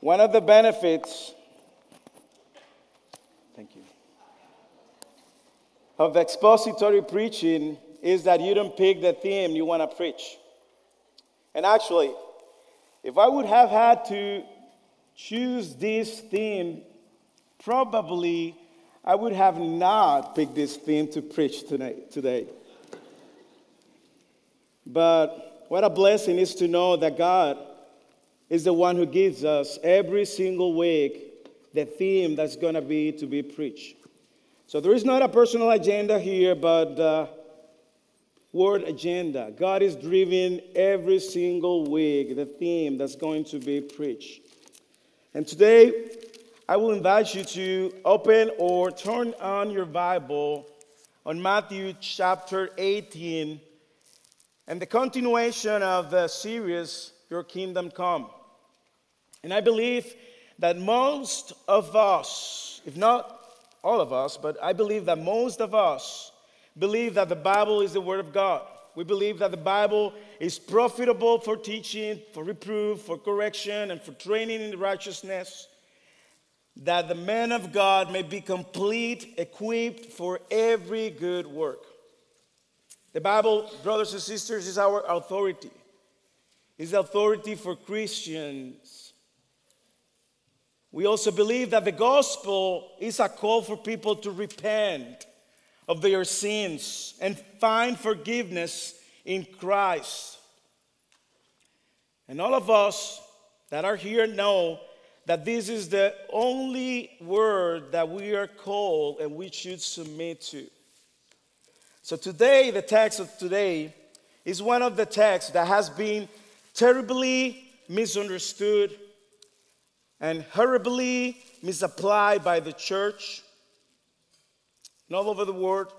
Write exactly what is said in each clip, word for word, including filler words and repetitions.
One of the benefits, thank you, of expository preaching is that you don't pick the theme you want to preach. And actually, if I would have had to choose this theme, probably I would have not picked this theme to preach tonight, today. But what a blessing is to know that God is the one who gives us every single week the theme that's going to be to be preached. So there is not a personal agenda here, but the word agenda. God is driven every single week the theme that's going to be preached. And today, I will invite you to open or turn on your Bible on Matthew chapter eighteen and the continuation of the series, Your Kingdom Come. And I believe that most of us, if not all of us, but I believe that most of us believe that the Bible is the Word of God. We believe that the Bible is profitable for teaching, for reproof, for correction, and for training in righteousness, that the man of God may be complete, equipped for every good work. The Bible, brothers and sisters, is our authority. It's the authority for Christians. We also believe that the gospel is a call for people to repent of their sins and find forgiveness in Christ. And all of us that are here know that this is the only word that we are called and we should submit to. So today, the text of today is one of the texts that has been terribly misunderstood and horribly misapplied by the church and all over the world.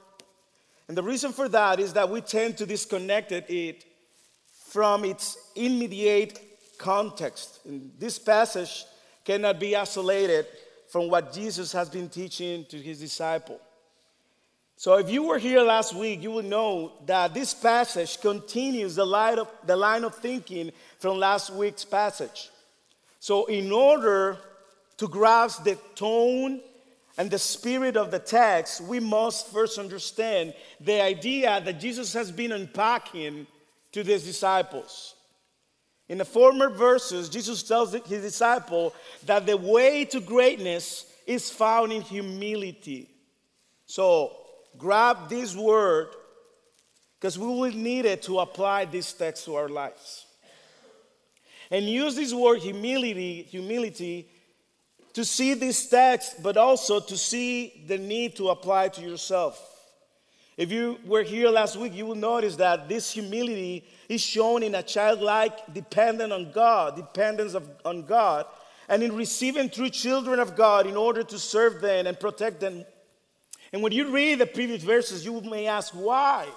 And the reason for that is that we tend to disconnect it from its immediate context. And this passage cannot be isolated from what Jesus has been teaching to his disciples. So if you were here last week, you will know that this passage continues the line of, the line of thinking from last week's passage. So in order to grasp the tone and the spirit of the text, we must first understand the idea that Jesus has been unpacking to his disciples. In the former verses, Jesus tells his disciples that the way to greatness is found in humility. So grab this word, because we will need it to apply this text to our lives. And use this word humility, humility to see this text, but also to see the need to apply to yourself. If you were here last week, you will notice that this humility is shown in a childlike dependence on God, dependence of, on God, and in receiving true children of God in order to serve them and protect them. And when you read the previous verses, you may ask, why?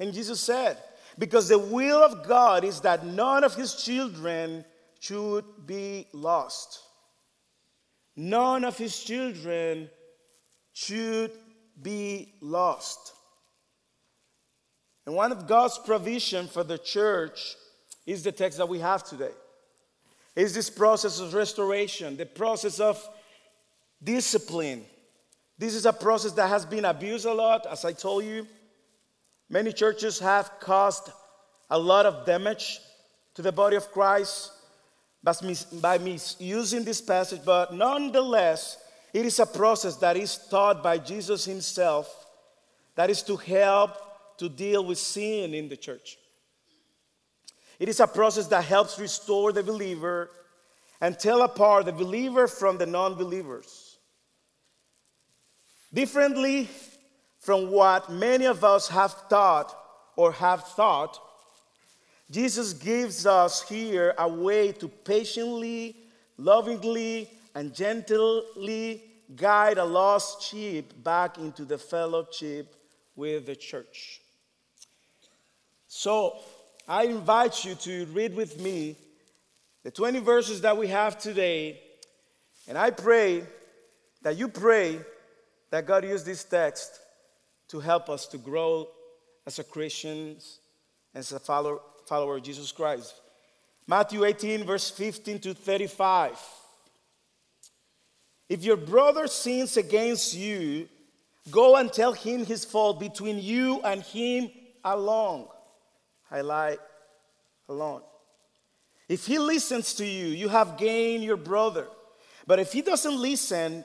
And Jesus said, because the will of God is that none of his children should be lost. None of his children should be lost. And one of God's provision for the church is the text that we have today. It's this process of restoration, the process of discipline. This is a process that has been abused a lot, as I told you. Many churches have caused a lot of damage to the body of Christ by misusing this passage, but nonetheless, it is a process that is taught by Jesus himself that is to help to deal with sin in the church. It is a process that helps restore the believer and tell apart the believer from the non-believers. Differently from what many of us have thought or have thought, Jesus gives us here a way to patiently, lovingly, and gently guide a lost sheep back into the fellowship with the church. So I invite you to read with me the twenty verses that we have today, and I pray that you pray that God used this text to help us to grow as a Christian, as a follower, follower of Jesus Christ. Matthew eighteen, verse fifteen to thirty-five. If your brother sins against you, go and tell him his fault between you and him alone. Highlight alone. If he listens to you, you have gained your brother. But if he doesn't listen,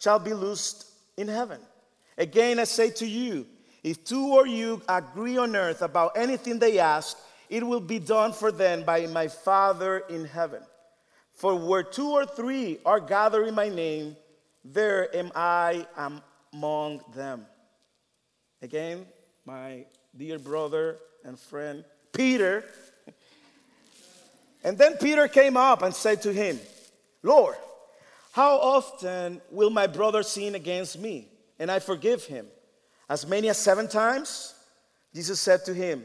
shall be loosed in heaven. Again I say to you, if two of you agree on earth about anything they ask, it will be done for them by my Father in heaven. For where two or three are gathered in my name, there am I among them. Again, my dear brother and friend, Peter. And then Peter came up and said to him, Lord, how often will my brother sin against me, and I forgive him? As many as seven times? Jesus said to him,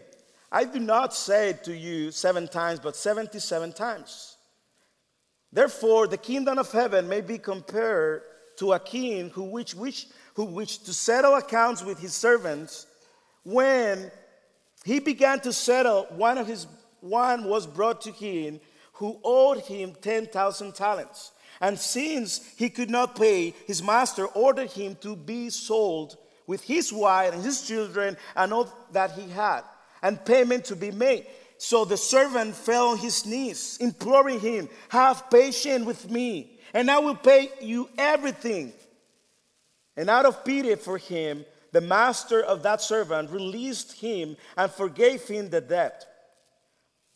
I do not say to you seven times, but seventy-seven times. Therefore, the kingdom of heaven may be compared to a king who wished wish, who wished to settle accounts with his servants. When he began to settle, one of his one was brought to him who owed him ten thousand talents. And since he could not pay, his master ordered him to be sold with his wife and his children and all that he had, and payment to be made. So the servant fell on his knees, imploring him, have patience with me, and I will pay you everything. And out of pity for him, the master of that servant released him and forgave him the debt.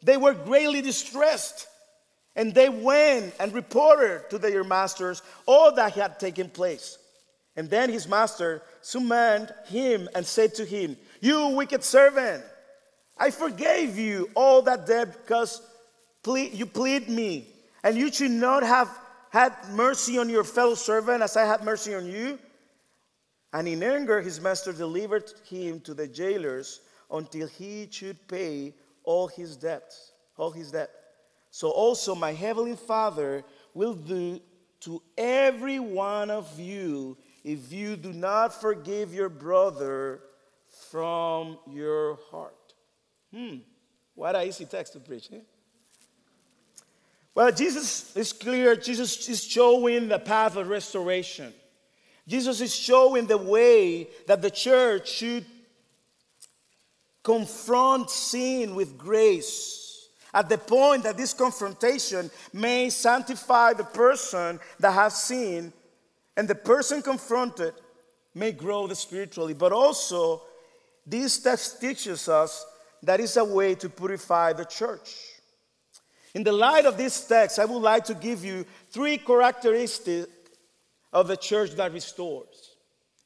they were greatly distressed, and they went and reported to their masters all that had taken place. And then his master summoned him and said to him, you wicked servant, I forgave you all that debt because ple- you plead me, and you should not have had mercy on your fellow servant as I had mercy on you. And in anger, his master delivered him to the jailers until he should pay all his debt, all his debt. So also my heavenly Father will do to every one of you if you do not forgive your brother from your heart. Hmm, what an easy text to preach, eh? Well, Jesus is clear. Jesus is showing the path of restoration. Jesus is showing the way that the church should confront sin with grace, at the point that this confrontation may sanctify the person that has sinned, and the person confronted may grow spiritually. But also, this text teaches us that is a way to purify the church. In the light of this text, I would like to give you three characteristics of the church that restores.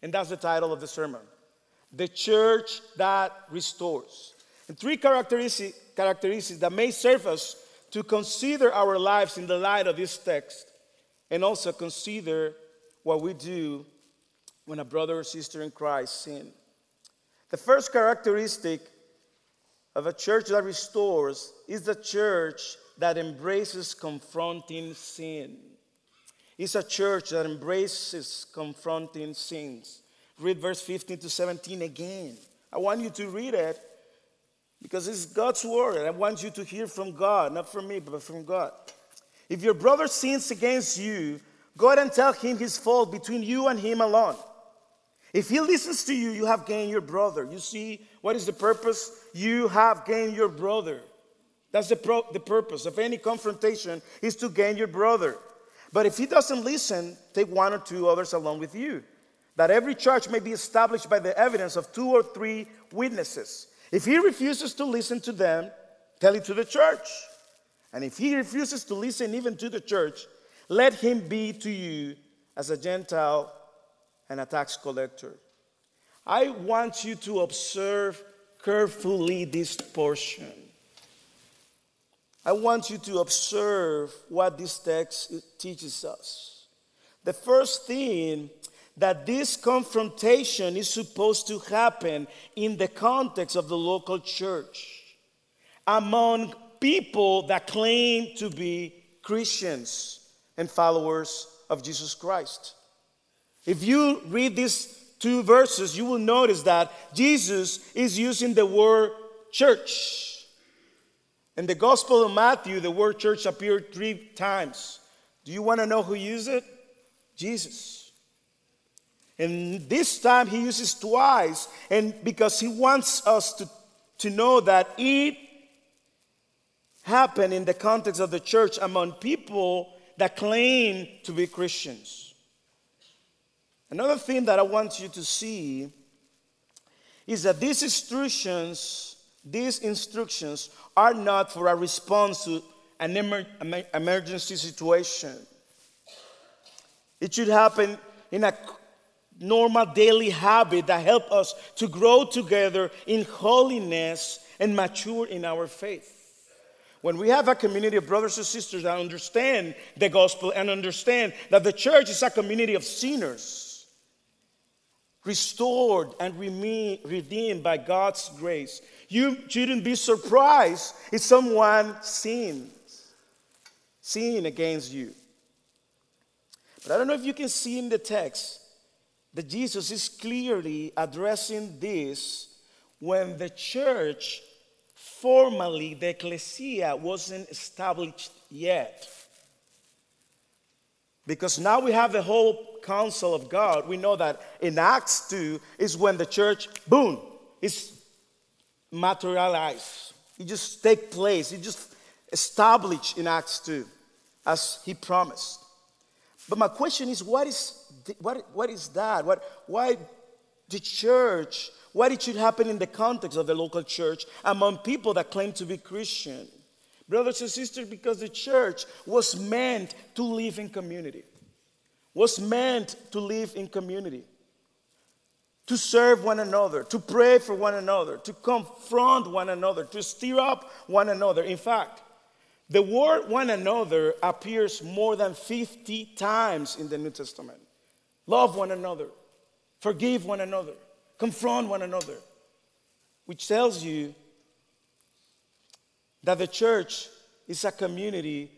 And that's the title of the sermon. The church that restores. And three characteristics, characteristics that may serve us to consider our lives in the light of this text. And also consider what we do when a brother or sister in Christ sin. The first characteristic of a church that restores is the church that embraces confronting sin. It's a church that embraces confronting sins. Read verse fifteen to seventeen again. I want you to read it because it's God's word. I want you to hear from God, not from me, but from God. If your brother sins against you, go ahead and tell him his fault between you and him alone. If he listens to you, you have gained your brother. You see, what is the purpose? You have gained your brother. That's the, pro- the purpose of any confrontation, is to gain your brother. But if he doesn't listen, take one or two others along with you, that every church may be established by the evidence of two or three witnesses. If he refuses to listen to them, tell it to the church. And if he refuses to listen even to the church, let him be to you as a Gentile and a tax collector. I want you to observe carefully this portion. I want you to observe what this text teaches us. The first thing, that this confrontation is supposed to happen in the context of the local church, among people that claim to be Christians and followers of Jesus Christ. If you read these two verses, you will notice that Jesus is using the word church. In the Gospel of Matthew, the word church appeared three times. Do you want to know who used it? Jesus. And this time he uses twice, and because he wants us to, to know that it happened in the context of the church among people that claim to be Christians. Another thing that I want you to see is that these instructions, these instructions are not for a response to an emer- emergency situation. It should happen in a normal daily habit that help us to grow together in holiness and mature in our faith. When we have a community of brothers and sisters that understand the gospel and understand that the church is a community of sinners, restored and redeemed by God's grace, you shouldn't be surprised if someone sins, sin against you. But I don't know if you can see in the text that Jesus is clearly addressing this when the church, formally the ecclesia, wasn't established yet. Because now we have the whole counsel of God. We know that in Acts two is when the church, boom, is materialized. It just takes place. It just established in Acts two as he promised. But my question is, what is What, what is that? What, why the church? Why did it happen in the context of the local church among people that claim to be Christian? Brothers and sisters, because the church was meant to live in community. Was meant to live in community. To serve one another. To pray for one another. To confront one another. To stir up one another. In fact, the word one another appears more than fifty times in the New Testament. Love one another, forgive one another, confront one another, which tells you that the church is a community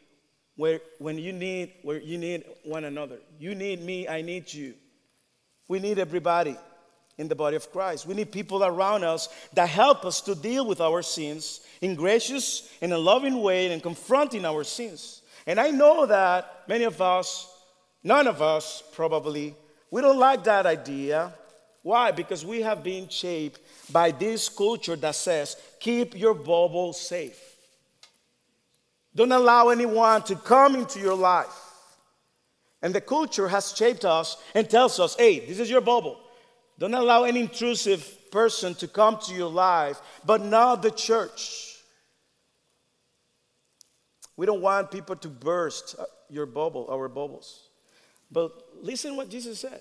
where when you need where you need one another. You need me, I need you. We need everybody in the body of Christ. We need people around us that help us to deal with our sins in gracious and a loving way and confronting our sins. And I know that many of us None of us, probably, we don't like that idea. Why? Because we have been shaped by this culture that says, keep your bubble safe. Don't allow anyone to come into your life. And the culture has shaped us and tells us, hey, this is your bubble. Don't allow any intrusive person to come to your life, but not the church. We don't want people to burst your bubble, our bubbles. But listen what Jesus said.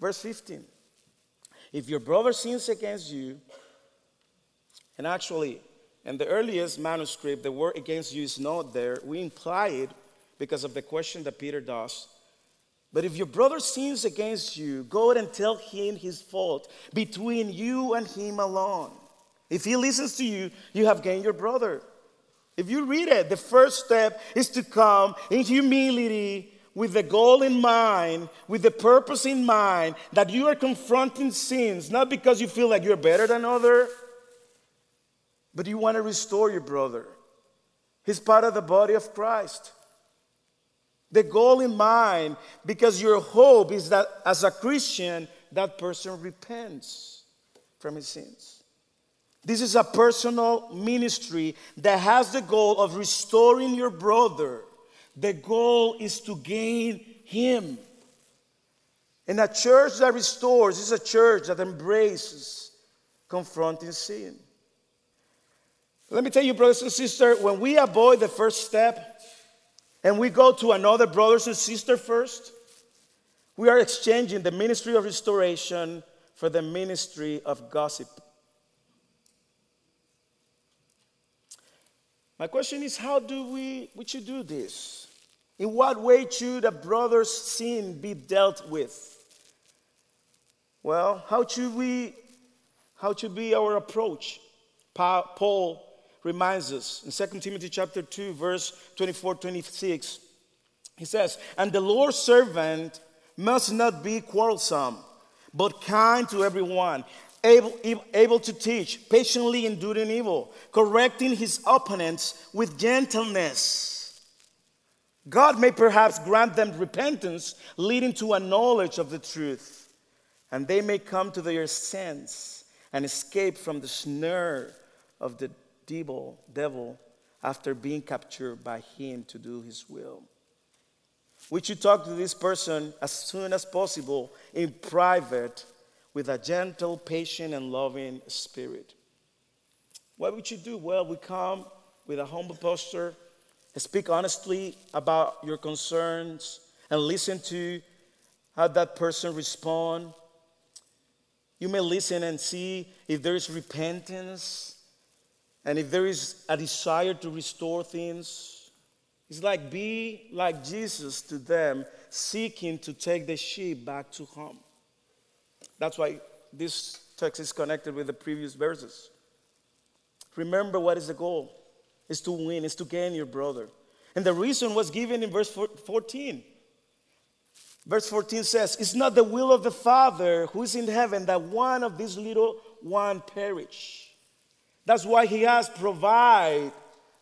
Verse fifteen. If your brother sins against you, and actually, in the earliest manuscript, the word against you is not there. We imply it because of the question that Peter does. But if your brother sins against you, go and tell him his fault between you and him alone. If he listens to you, you have gained your brother. If you read it, the first step is to come in humility, with the goal in mind, with the purpose in mind, that you are confronting sins, not because you feel like you're better than others, but you want to restore your brother. He's part of the body of Christ. The goal in mind, because your hope is that as a Christian, that person repents from his sins. This is a personal ministry that has the goal of restoring your brother. The goal is to gain him. And a church that restores is a church that embraces confronting sin. Let me tell you, brothers and sisters, when we avoid the first step and we go to another brothers and sisters first, we are exchanging the ministry of restoration for the ministry of gossip. My question is, how do we, we should do this? In what way should a brother's sin be dealt with? Well, how should we, how should be our approach? Paul reminds us in Second Timothy chapter two, verse twenty-four to twenty-six. He says, "And the Lord's servant must not be quarrelsome, but kind to everyone, able, able to teach, patiently enduring evil, correcting his opponents with gentleness. God may perhaps grant them repentance, leading to a knowledge of the truth, and they may come to their sense and escape from the snare of the devil after being captured by him to do his will." We should talk to this person as soon as possible in private with a gentle, patient, and loving spirit. What would you do? Well, we come with a humble posture, speak honestly about your concerns, and listen to how that person responds. You may listen and see if there is repentance and if there is a desire to restore things. It's like be like Jesus to them, seeking to take the sheep back to home. That's why this text is connected with the previous verses. Remember, what is the goal? It's to win, it's to gain your brother. And the reason was given in verse fourteen. Verse fourteen says, "It's not the will of the Father who is in heaven that one of these little ones perish." That's why he has provided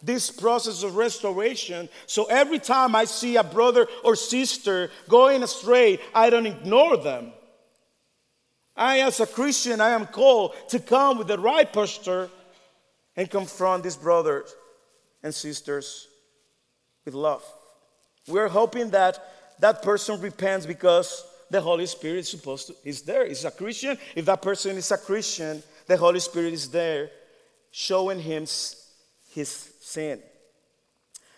this process of restoration. So every time I see a brother or sister going astray, I don't ignore them. I, as a Christian, I am called to come with the right posture and confront these brothers and sisters with love. We're hoping that that person repents because the Holy Spirit is supposed to is there. Is a Christian. If that person is a Christian, the Holy Spirit is there, showing him his sin.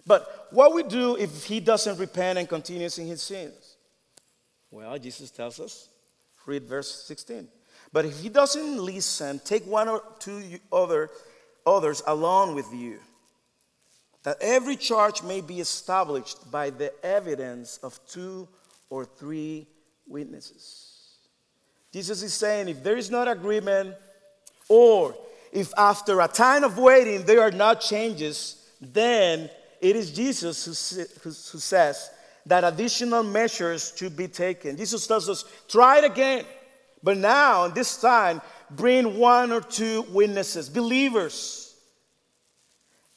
But what we do if he doesn't repent and continues in his sins? Well, Jesus tells us. Read verse sixteen. "But if he doesn't listen, take one or two other. others along with you, that every charge may be established by the evidence of two or three witnesses." Jesus is saying, if there is not agreement, or if after a time of waiting there are not changes, then it is Jesus who, who, who says that additional measures should be taken. Jesus tells us, try it again, but now, this time, bring one or two witnesses, believers.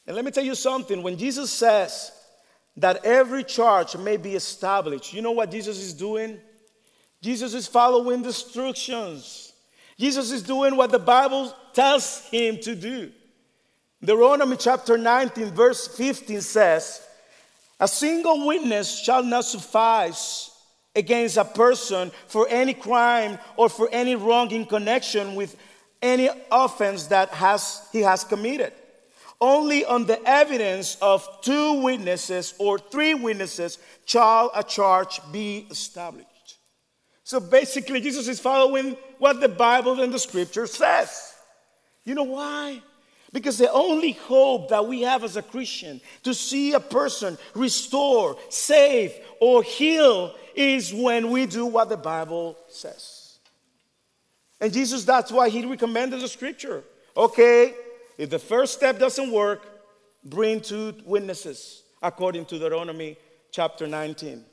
And let me tell you something. When Jesus says that every charge may be established, you know what Jesus is doing? Jesus is following instructions. Jesus is doing what the Bible tells him to do. Deuteronomy chapter nineteen, verse fifteen says, "A single witness shall not suffice against a person for any crime or for any wrong in connection with any offense that has, he has committed. Only on the evidence of two witnesses or three witnesses shall a charge be established." So basically, Jesus is following what the Bible and the Scripture says. You know why? Because the only hope that we have as a Christian to see a person restore, save, or heal is when we do what the Bible says. And Jesus, that's why he recommended the Scripture. Okay, if the first step doesn't work, bring two witnesses, according to Deuteronomy chapter nineteen.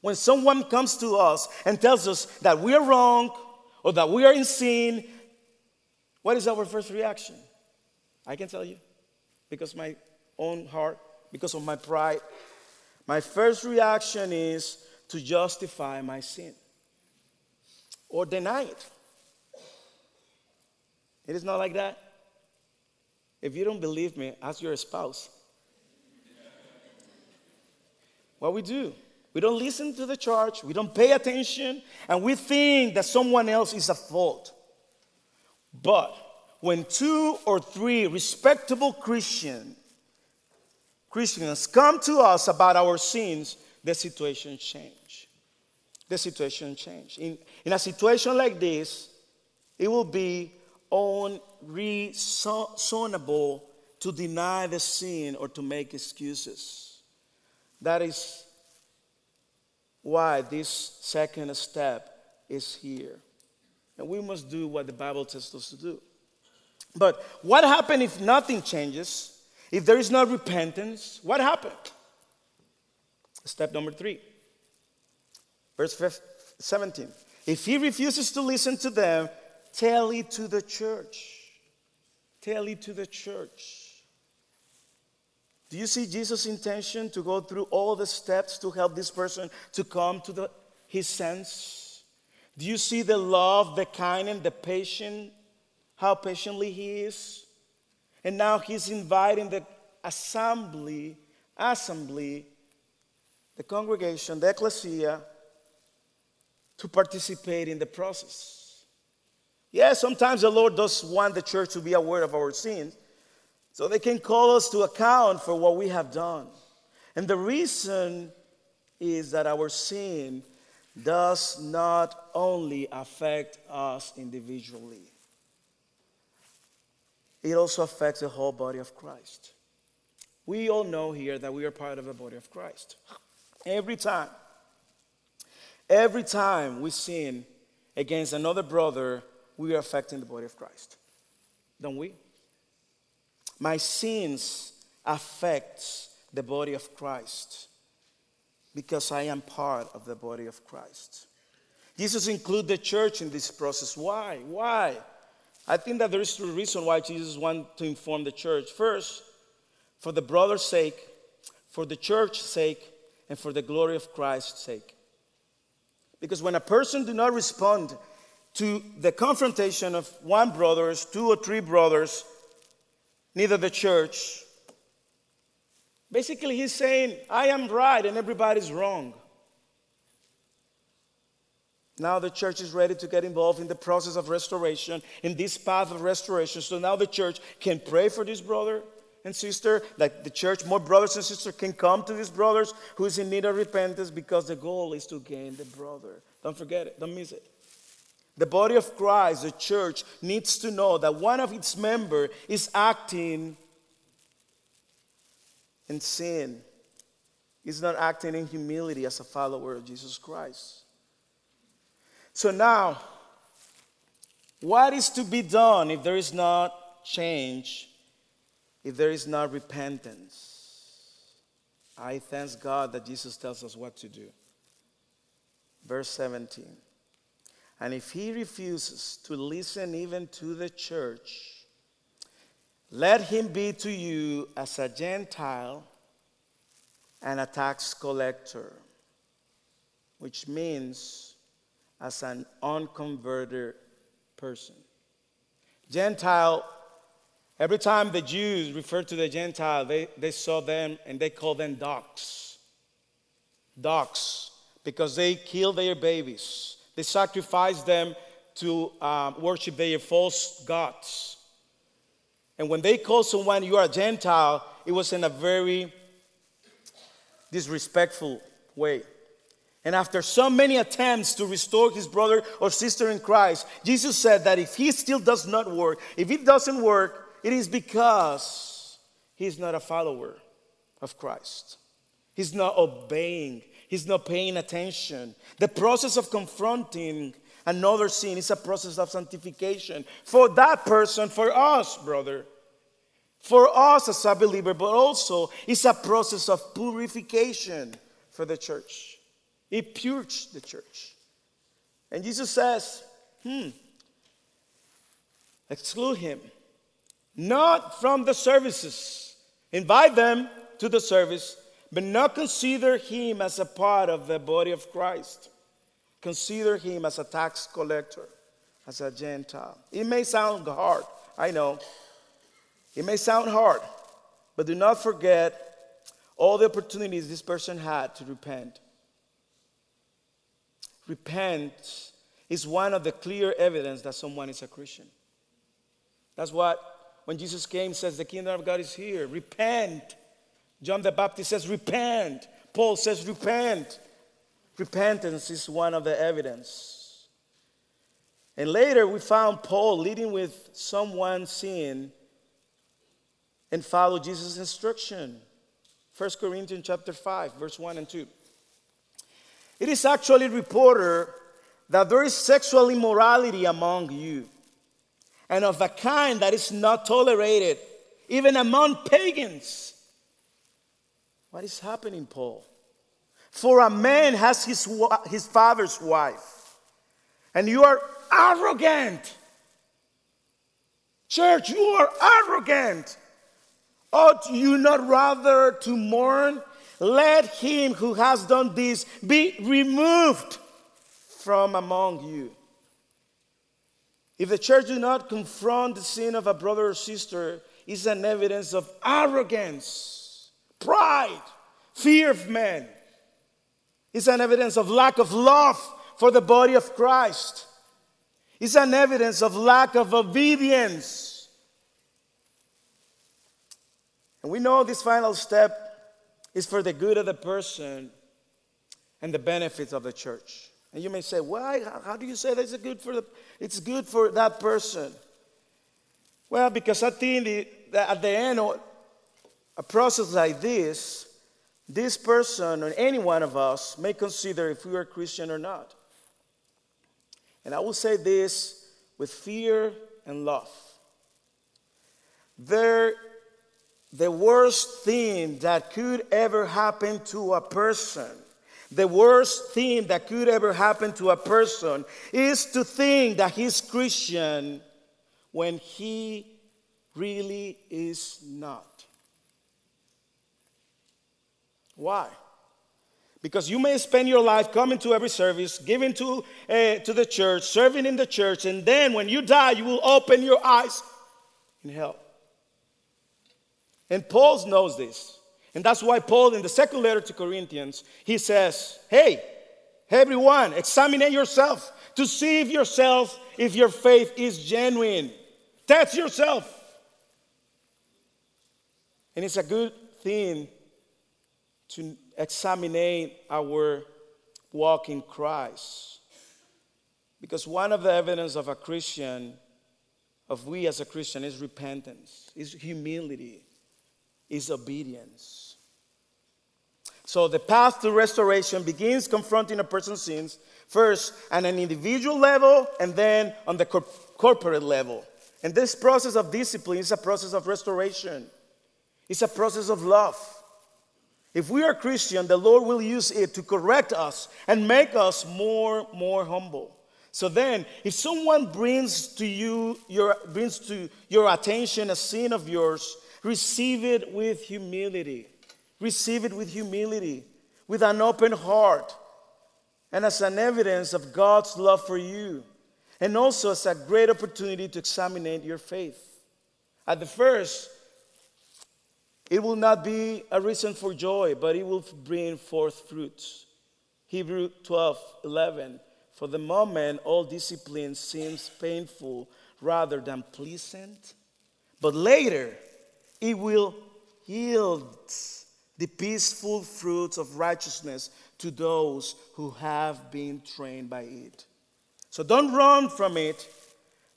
When someone comes to us and tells us that we are wrong or that we are in sin, what is our first reaction? I can tell you, because my own heart, because of my pride, my first reaction is to justify my sin or deny it. It is not like that. If you don't believe me, ask your spouse. What we do, We don't listen to the church. We don't pay attention. And we think that someone else is at fault. But when two or three respectable Christian, Christians come to us about our sins, the situation changes. The situation changes. In, in a situation like this, it will be unreasonable to deny the sin or to make excuses. That is why this second step is here. And we must do what the Bible tells us to do. But what happens if nothing changes? If there is no repentance, what happened? Step number three. Verse seventeen. If he refuses to listen to them, tell it to the church. Tell it to the church. Do you see Jesus' intention to go through all the steps to help this person to come to the, his sense? Do you see the love, the kindness, the patience, how patiently he is? And now he's inviting the assembly, assembly, the congregation, the ecclesia, to participate in the process. Yes, sometimes the Lord does want the church to be aware of our sins, so they can call us to account for what we have done. And the reason is that our sin does not only affect us individually. It also affects the whole body of Christ. We all know here that we are part of the body of Christ. Every time, every time we sin against another brother, we are affecting the body of Christ. Don't we? My sins affect the body of Christ because I am part of the body of Christ. Jesus includes the church in this process. Why? Why? I think that there is a reason why Jesus wanted to inform the church. First, for the brother's sake, for the church's sake, and for the glory of Christ's sake. Because when a person does not respond to the confrontation of one brother, two or three brothers, neither the church, basically he's saying, I am right and everybody's wrong. Now the church is ready to get involved in the process of restoration, in this path of restoration. So now the church can pray for this brother and sister, like the church, more brothers and sisters can come to these brothers who is in need of repentance because the goal is to gain the brother. Don't forget it. Don't miss it. The body of Christ, the church, needs to know that one of its members is acting in sin. It's not acting in humility as a follower of Jesus Christ. So now, what is to be done if there is not change, if there is not repentance? I thank God that Jesus tells us what to do. Verse seventeen. And if he refuses to listen even to the church, let him be to you as a Gentile and a tax collector, which means as an unconverted person. Gentile, every time the Jews referred to the Gentile, they, they saw them and they called them dogs. Dogs, because they killed their babies. They sacrificed them to uh, worship their false gods. And when they called someone, you are a Gentile, it was in a very disrespectful way. And after so many attempts to restore his brother or sister in Christ, Jesus said that if he still does not work, if it doesn't work, it is because he's not a follower of Christ. He's not obeying. He's not paying attention. The process of confronting another sin is a process of sanctification for that person, for us, brother. For us as a believer, but also it's a process of purification for the church. It purged the church. And Jesus says, hmm, exclude him. Not from the services. Invite them to the service, but not consider him as a part of the body of Christ. Consider him as a tax collector, as a Gentile. It may sound hard, I know. It may sound hard, but do not forget all the opportunities this person had to repent. repent is one of the clear evidence that someone is a Christian. That's what, when Jesus came, says the kingdom of God is here. Repent. John the Baptist says repent. Paul says repent. Repentance is one of the evidence. And later we found Paul leading with someone's sin and follow Jesus' instruction. First Corinthians chapter five, verse one and two. It is actually reported that there is sexual immorality among you, and of a kind that is not tolerated, even among pagans. What is happening, Paul? For a man has his, his father's wife, and you are arrogant. Church, you are arrogant. Ought you not rather to mourn? Let him who has done this be removed from among you. If the church do not confront the sin of a brother or sister, it's an evidence of arrogance, pride, fear of man. It's an evidence of lack of love for the body of Christ. It's an evidence of lack of obedience. And we know this final step is for the good of the person and the benefits of the church. And you may say, why? How do you say that it's good for, the, it's good for that person? Well, because I think that at the end of a process like this, this person or any one of us may consider if we are Christian or not. And I will say this with fear and love. There The worst thing that could ever happen to a person, the worst thing that could ever happen to a person is to think that he's Christian when he really is not. Why? Because you may spend your life coming to every service, giving to, uh, to the church, serving in the church, and then when you die, you will open your eyes in hell. And Paul knows this. And that's why Paul, in the second letter to Corinthians, he says, hey, everyone, examine yourself to see if yourself, if your faith is genuine. Test yourself. And it's a good thing to examine our walk in Christ. Because one of the evidence of a Christian, of we as a Christian, is repentance, is humility, is obedience. So the path to restoration begins confronting a person's sins, first at an individual level and then on the cor- corporate level. And this process of discipline is a process of restoration. It's a process of love. If we are Christian, the Lord will use it to correct us and make us more, more humble. So then, if someone brings to you, your, brings to your attention a sin of yours, receive it with humility. Receive it with humility, with an open heart, and as an evidence of God's love for you, and also as a great opportunity to examine your faith. At the first, it will not be a reason for joy, but it will bring forth fruits. Hebrews twelve eleven. For the moment, all discipline seems painful rather than pleasant, but later it will yield the peaceful fruits of righteousness to those who have been trained by it. So don't run from it.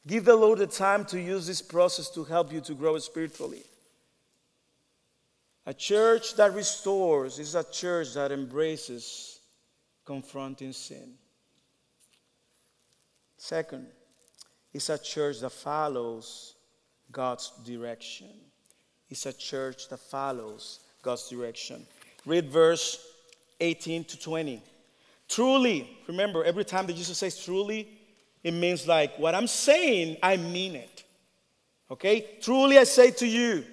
Give the Lord the time to use this process to help you to grow spiritually. A church that restores is a church that embraces confronting sin. Second, it's a church that follows God's direction. It's a church that follows God's direction. Read verse eighteen to twenty. Truly, remember, every time that Jesus says truly, it means like, what I'm saying, I mean it. Okay? Truly I say to you,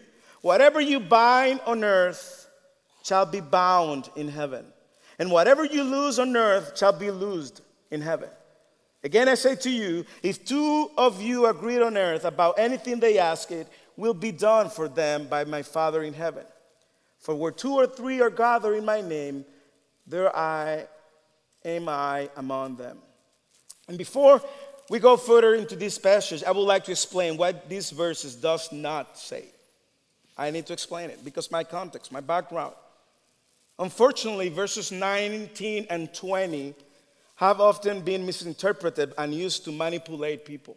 whatever you bind on earth shall be bound in heaven. And whatever you loose on earth shall be loosed in heaven. Again, I say to you, if two of you agree on earth about anything they ask it, will be done for them by my Father in heaven. For where two or three are gathered in my name, there I am I among them. And before we go further into this passage, I would like to explain what these verses does not say. I need to explain it because my context, my background. Unfortunately, verses nineteen and twenty have often been misinterpreted and used to manipulate people.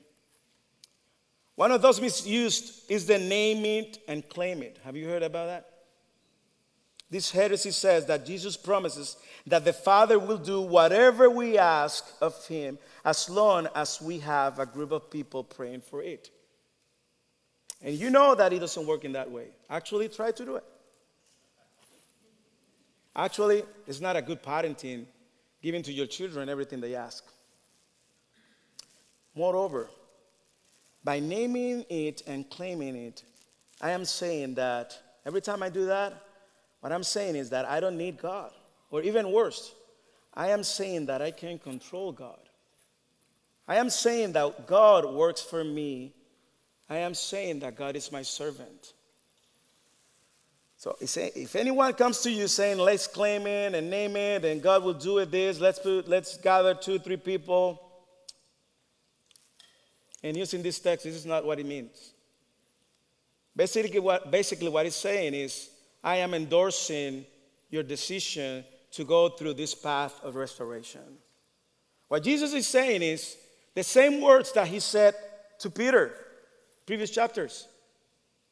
One of those misused is the name it and claim it. Have you heard about that? This heresy says that Jesus promises that the Father will do whatever we ask of him as long as we have a group of people praying for it. And you know that it doesn't work in that way. Actually, try to do it. Actually, it's not a good parenting giving to your children everything they ask. Moreover, by naming it and claiming it, I am saying that every time I do that, what I'm saying is that I don't need God. Or even worse, I am saying that I can control God. I am saying that God works for me. I am saying that God is my servant. So if anyone comes to you saying, let's claim it and name it, and God will do it this, let's, put, let's gather two, three people. And using this text, this is not what it means. Basically what, basically what it's saying is, I am endorsing your decision to go through this path of restoration. What Jesus is saying is the same words that he said to Peter, previous chapters.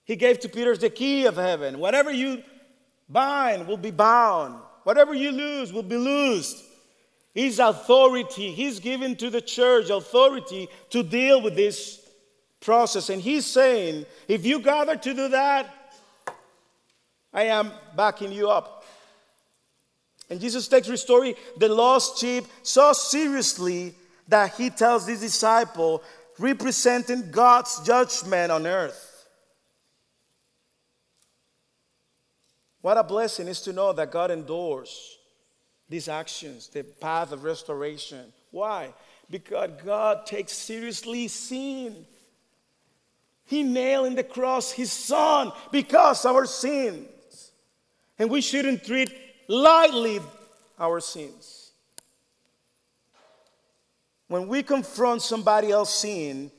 He gave to Peter the key of heaven. Whatever you bind will be bound. Whatever you lose will be loosed. His authority, he's giving to the church authority to deal with this process. And he's saying, if you gather to do that, I am backing you up. And Jesus takes restoring the lost sheep so seriously that he tells his disciple, representing God's judgment on earth. What a blessing is to know that God endures these actions, the path of restoration. Why? Because God takes seriously sin. He nailed in the cross his son because of our sin. And we shouldn't treat lightly our sins. When we confront somebody else's sin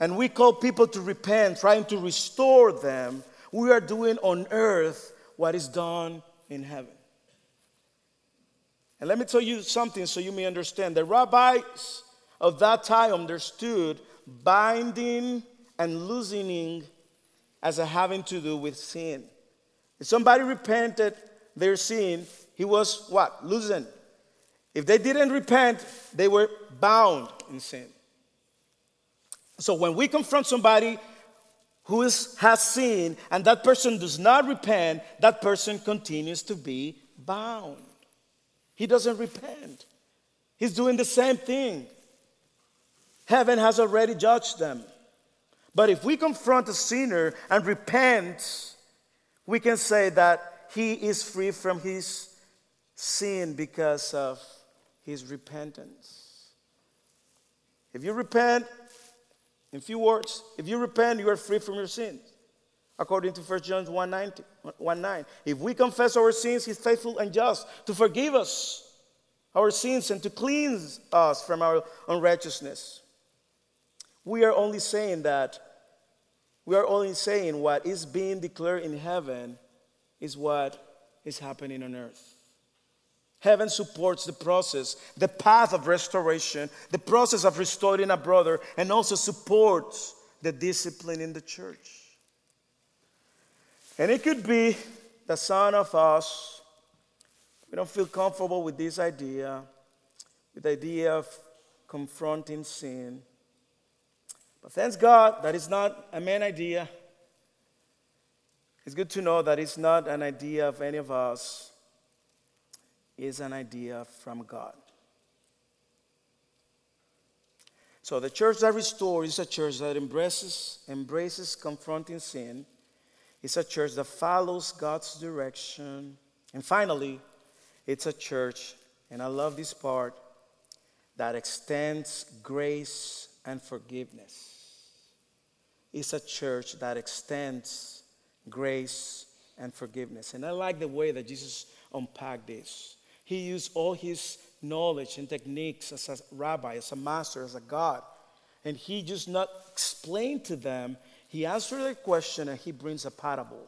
and we call people to repent, trying to restore them, we are doing on earth what is done in heaven. And let me tell you something so you may understand. The rabbis of that time understood binding and loosening as a having to do with sin. If somebody repented their sin, he was what? Loosened. If they didn't repent, they were bound in sin. So when we confront somebody who is, has sinned and that person does not repent, that person continues to be bound. He doesn't repent. He's doing the same thing. Heaven has already judged them. But if we confront a sinner and repent, we can say that he is free from his sin because of his repentance. If you repent, in few words, if you repent, you are free from your sins, according to First John one nine. If we confess our sins, he's faithful and just to forgive us our sins and to cleanse us from our unrighteousness. We are only saying that We are only saying what is being declared in heaven is what is happening on earth. Heaven supports the process, the path of restoration, the process of restoring a brother, and also supports the discipline in the church. And it could be that some of us, we don't feel comfortable with this idea, with the idea of confronting sin. But thanks God that it's not a man idea. It's good to know that it's not an idea of any of us. It's an idea from God. So the church that restores is a church that embraces, embraces confronting sin. It's a church that follows God's direction. And finally, it's a church, and I love this part, that extends grace and forgiveness. It's a church that extends grace and forgiveness. And I like the way that Jesus unpacked this. He used all his knowledge and techniques as a rabbi, as a master, as a God. And he just not explained to them. He answered their question and he brings a parable.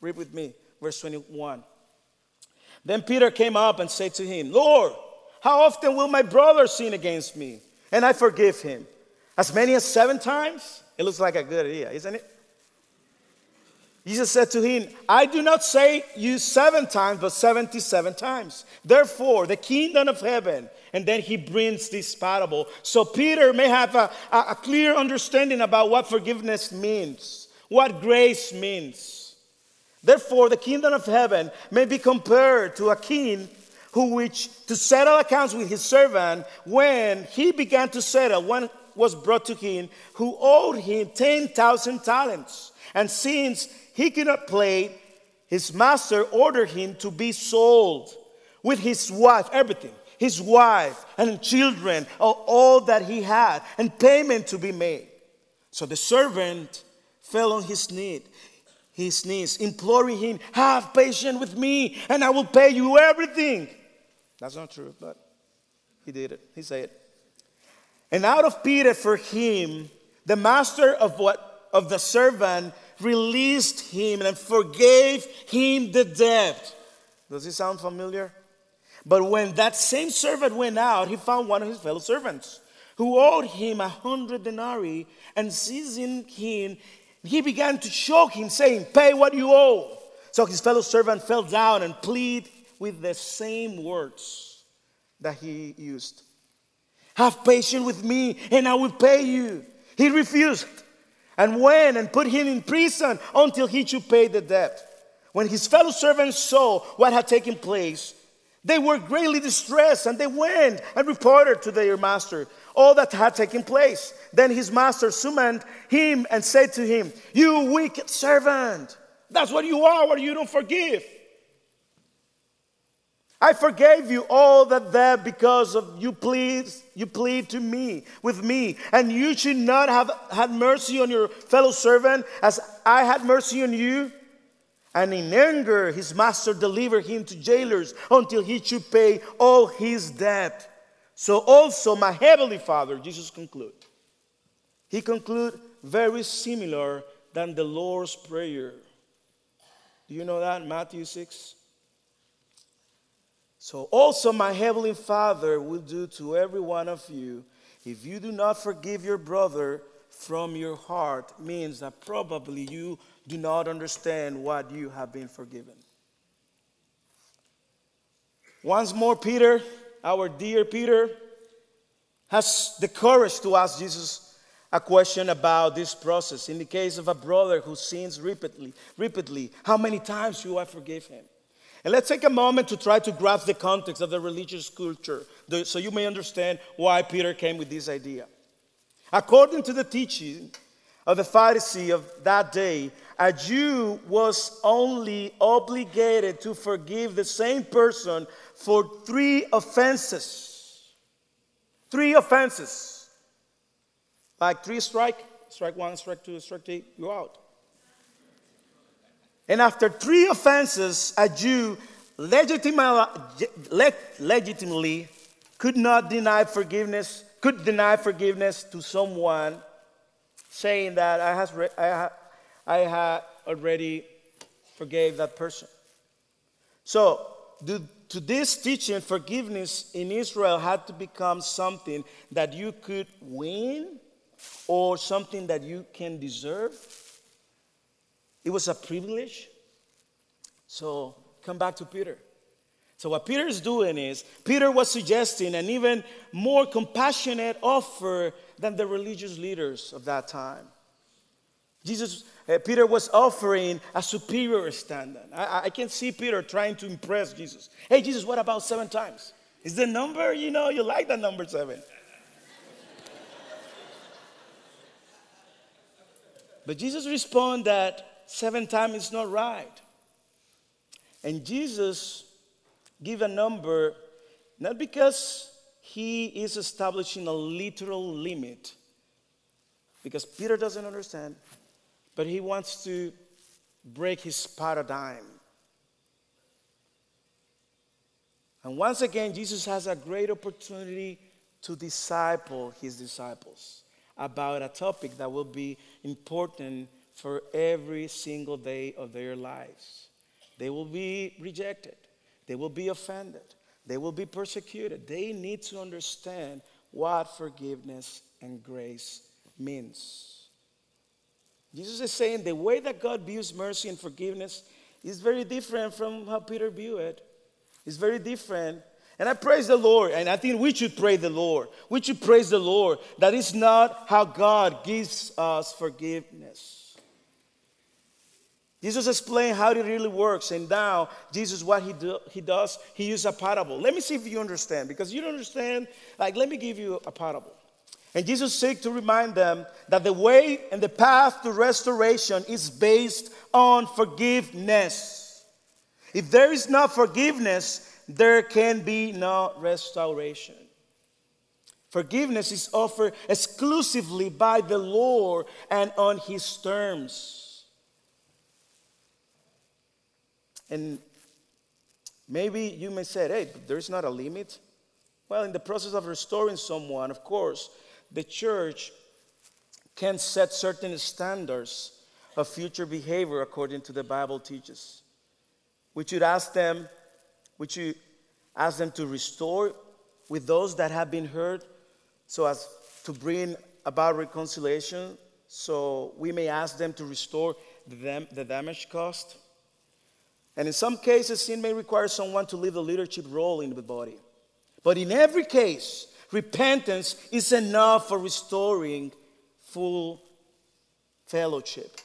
Read with me, verse twenty-one. Then Peter came up and said to him, Lord, how often will my brother sin against me and I forgive him? As many as seven times? It looks like a good idea, isn't it? Jesus said to him, I do not say you seven times, but seventy-seven times. Therefore, the kingdom of heaven. And then he brings this parable. So Peter may have a, a clear understanding about what forgiveness means, what grace means. Therefore, the kingdom of heaven may be compared to a king who wished to settle accounts with his servant. When he began to settle, one was brought to him who owed him ten thousand talents. And since he could not pay, his master ordered him to be sold with his wife, everything, his wife and children, all that he had, and payment to be made. So the servant fell on his knee, his knees, imploring him, have patience with me, and I will pay you everything. That's not true, but he did it. He said it. And out of pity for him, the master of what? Of the servant released him and forgave him the debt. Does it sound familiar? But when that same servant went out, he found one of his fellow servants who owed him a hundred denarii, and seizing him, he began to choke him, saying, pay what you owe. So his fellow servant fell down and pleaded with the same words that he used. Have patience with me, and I will pay you. He refused. And went and put him in prison until he should pay the debt. When his fellow servants saw what had taken place, they were greatly distressed, and they went and reported to their master all that had taken place. Then his master summoned him and said to him, you wicked servant, that's what you are when you don't forgive. I forgave you all that debt because of you plead, you plead to me, with me. And you should not have had mercy on your fellow servant as I had mercy on you. And in anger, his master delivered him to jailers until he should pay all his debt. So also my heavenly Father, Jesus conclude. He conclude very similar than the Lord's prayer. Do you know that? Matthew six. So also my heavenly Father will do to every one of you if you do not forgive your brother from your heart. Means that probably you do not understand what you have been forgiven. Once more, Peter, our dear Peter, has the courage to ask Jesus a question about this process. In the case of a brother who sins repeatedly, repeatedly, how many times should I forgive him? And let's take a moment to try to grasp the context of the religious culture so you may understand why Peter came with this idea. According to the teaching of the Pharisee of that day, a Jew was only obligated to forgive the same person for three offenses. Three offenses. Like three strike, strike one, strike two, strike three, you're out. And after three offenses, a Jew legitimately could not deny forgiveness, could deny forgiveness to someone, saying that I have I have, I have already forgave that person. So, due to this teaching, forgiveness in Israel had to become something that you could win or something that you can deserve. It was a privilege. So come back to Peter. So what Peter is doing is, Peter was suggesting an even more compassionate offer than the religious leaders of that time. Jesus, uh, Peter was offering a superior standard. I, I can see Peter trying to impress Jesus. Hey, Jesus, what about seven times? Is the number, you know, you like the number seven. But Jesus responded that seven times is not right. And Jesus gave a number, not because he is establishing a literal limit, because Peter doesn't understand, but he wants to break his paradigm. And once again, Jesus has a great opportunity to disciple his disciples about a topic that will be important for every single day of their lives. They will be rejected. They will be offended. They will be persecuted. They need to understand what forgiveness and grace means. Jesus is saying the way that God views mercy and forgiveness is very different from how Peter viewed it. It's very different. And I praise the Lord, and I think we should praise the Lord. We should praise the Lord that it's not how God gives us forgiveness. Jesus explained how it really works, and now Jesus, what he, do, he does, he uses a parable. Let me see if you understand, because you don't understand. Like, let me give you a parable. And Jesus seeks to remind them that the way and the path to restoration is based on forgiveness. If there is no forgiveness, there can be no restoration. Forgiveness is offered exclusively by the Lord and on his terms. And maybe you may say, hey, there's not a limit. Well, in the process of restoring someone, of course, the church can set certain standards of future behavior according to the Bible teaches. We should ask them, Would you ask them to restore with those that have been hurt so as to bring about reconciliation, so we may ask them to restore the, dam- the damage caused? And in some cases, sin may require someone to leave the leadership role in the body. But in every case, repentance is enough for restoring full fellowship.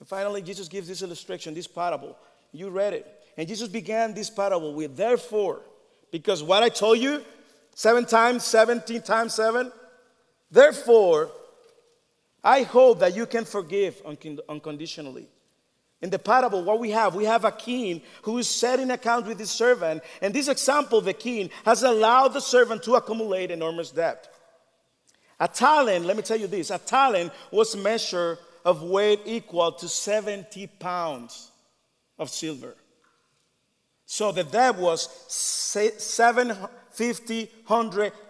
And finally, Jesus gives this illustration, this parable. You read it. And Jesus began this parable with, therefore, because what I told you, seven times, seventeen times seven, therefore, I hope that you can forgive unconditionally. In the parable, what we have, we have a king who is setting account with his servant. And this example, the king, has allowed the servant to accumulate enormous debt. A talent, let me tell you this, a talent was a measure of weight equal to seventy pounds of silver. So the debt was seven hundred fifty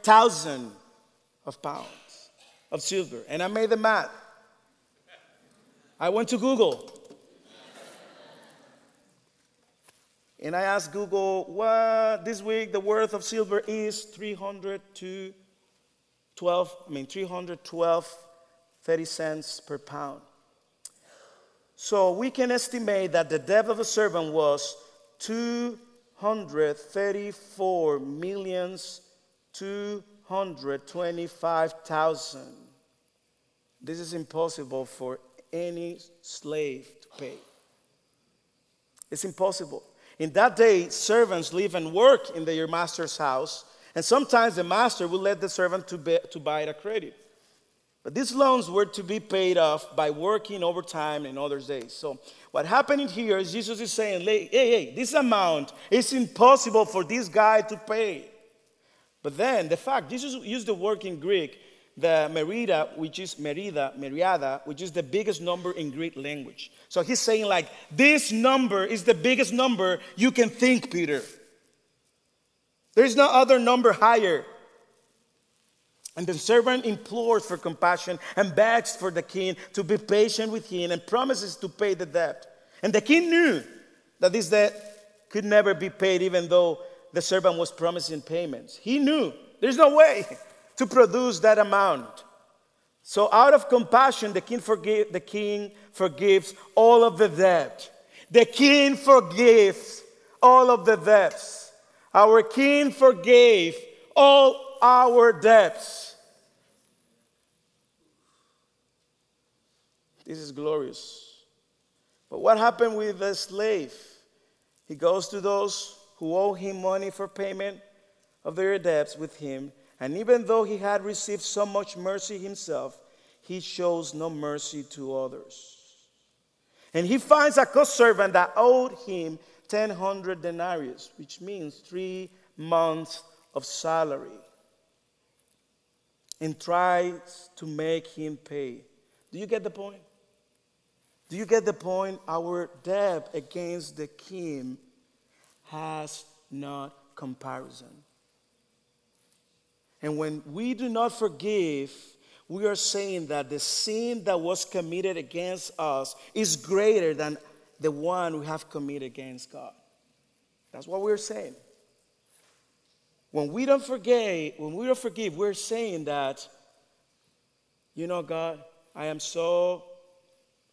thousand of pounds of silver. And I made the math. I went to Google. And I asked Google, what this week the worth of silver is three hundred twelve, I mean three hundred twelve thirty cents per pound. So we can estimate that the debt of a servant was two hundred thirty-four million two hundred twenty-five thousand. This is impossible for any slave to pay. It's impossible. In that day, servants live and work in their master's house, and sometimes the master will let the servant to, be, to buy it a credit. But these loans were to be paid off by working overtime and other days. So what happened here is Jesus is saying, hey, hey, this amount is impossible for this guy to pay. But then the fact, Jesus used the word in Greek, the merida, which is merida, meriada, which is the biggest number in Greek language. So he's saying, like, this number is the biggest number you can think, Peter. There is no other number higher. And the servant implores for compassion and begs for the king to be patient with him and promises to pay the debt. And the king knew that this debt could never be paid, even though the servant was promising payments. He knew there's no way to produce that amount. So out of compassion, the king forgive, the king forgives all of the debt. The king forgives all of the debts. Our king forgave all our debts. This is glorious. But what happened with the slave? He goes to those who owe him money for payment of their debts with him, and even though he had received so much mercy himself, he shows no mercy to others. And he finds a co-servant that owed him one thousand one hundred denarii, which means three months of salary, and tries to make him pay. Do you get the point? Do you get the point? Our debt against the king has not comparison. And when we do not forgive, we are saying that the sin that was committed against us is greater than the one we have committed against God. That's what we're saying. When we don't forgive, when we don't forgive, we're saying that, you know, God, I am so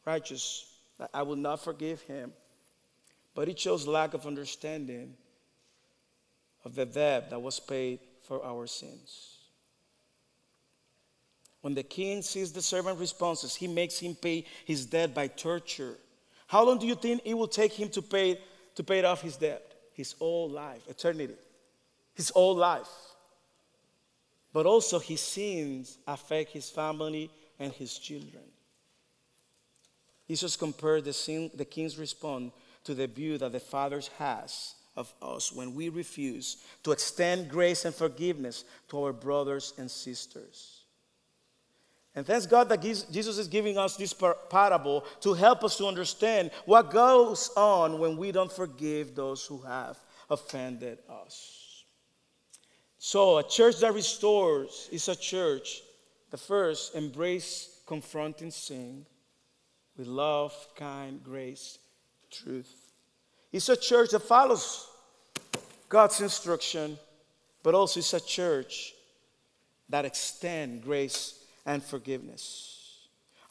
righteous that I will not forgive him. But it shows lack of understanding of the debt that was paid for our sins. When the king sees the servant's responses, he makes him pay his debt by torture. How long do you think it will take him to pay to pay off his debt? His whole life, eternity. His whole life. But also his sins affect his family and his children. Jesus compared the, sin, the king's response to the view that the Father has of us when we refuse to extend grace and forgiveness to our brothers and sisters. And thanks God that Jesus is giving us this parable to help us to understand what goes on when we don't forgive those who have offended us. So a church that restores is a church that first embraces confronting sin with love, kind, grace, truth. It's a church that follows God's instruction, but also it's a church that extends grace and forgiveness.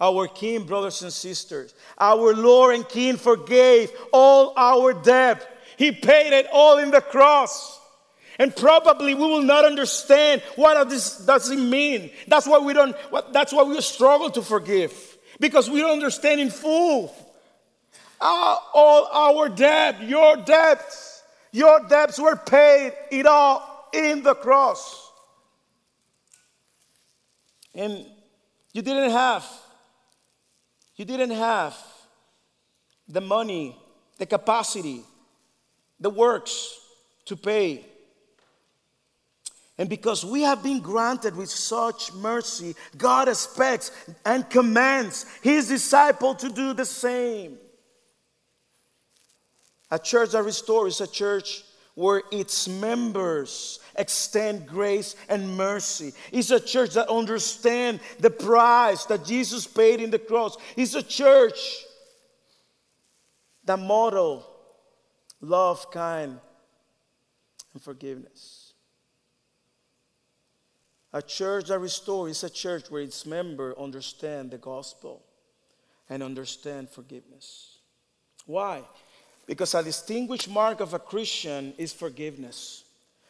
Our King, brothers and sisters, our Lord and King forgave all our debt. He paid it all in the cross. And probably we will not understand what this does it mean. That's why we don't. That's why we struggle to forgive, because we don't understand in full. Our, all our debt, your debts, your debts were paid, it all in the cross. And you didn't have, you didn't have the money, the capacity, the works to pay. And because we have been granted with such mercy, God expects and commands his disciple to do the same. A church that restores is a church where its members extend grace and mercy. It's a church that understands the price that Jesus paid in the cross. It's a church that models love, kind, and forgiveness. A church that restores is a church where its members understand the gospel and understand forgiveness. Why? Because a distinguished mark of a Christian is forgiveness.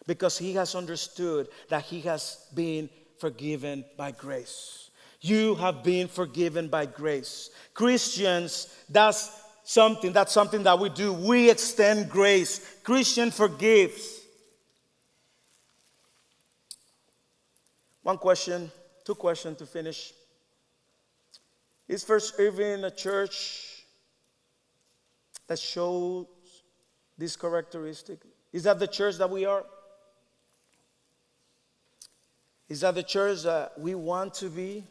Because he has understood that he has been forgiven by grace. You have been forgiven by grace. Christians, that's something, that's something that we do. We extend grace. Christian forgives. One question, two questions to finish. Is First even a church that shows this characteristic? Is that the church that we are? Is that the church that we want to be?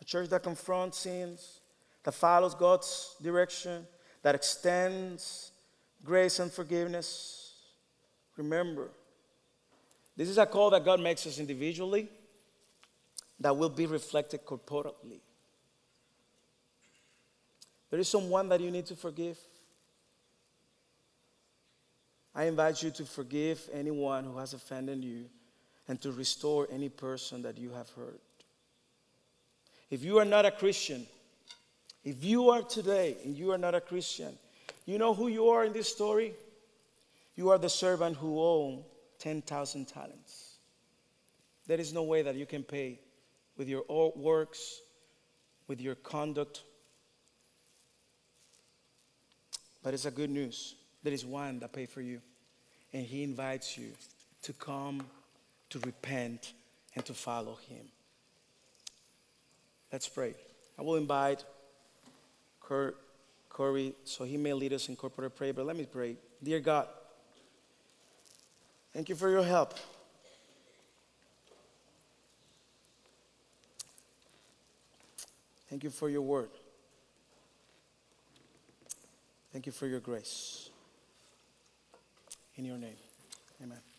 A church that confronts sins, that follows God's direction, that extends grace and forgiveness. Remember, this is a call that God makes us individually that will be reflected corporately. There is someone that you need to forgive. I invite you to forgive anyone who has offended you and to restore any person that you have hurt. If you are not a Christian, if you are today and you are not a Christian, you know who you are in this story? You are the servant who owns ten thousand talents. There is no way that you can pay with your own works, with your conduct. But it's a good news. There is one that paid for you, and he invites you to come, to repent, and to follow him. Let's pray. I will invite Kurt Corey so he may lead us in corporate prayer, but let me pray. Dear God, thank you for your help. Thank you for your word. Thank you for your grace. In your name. Amen.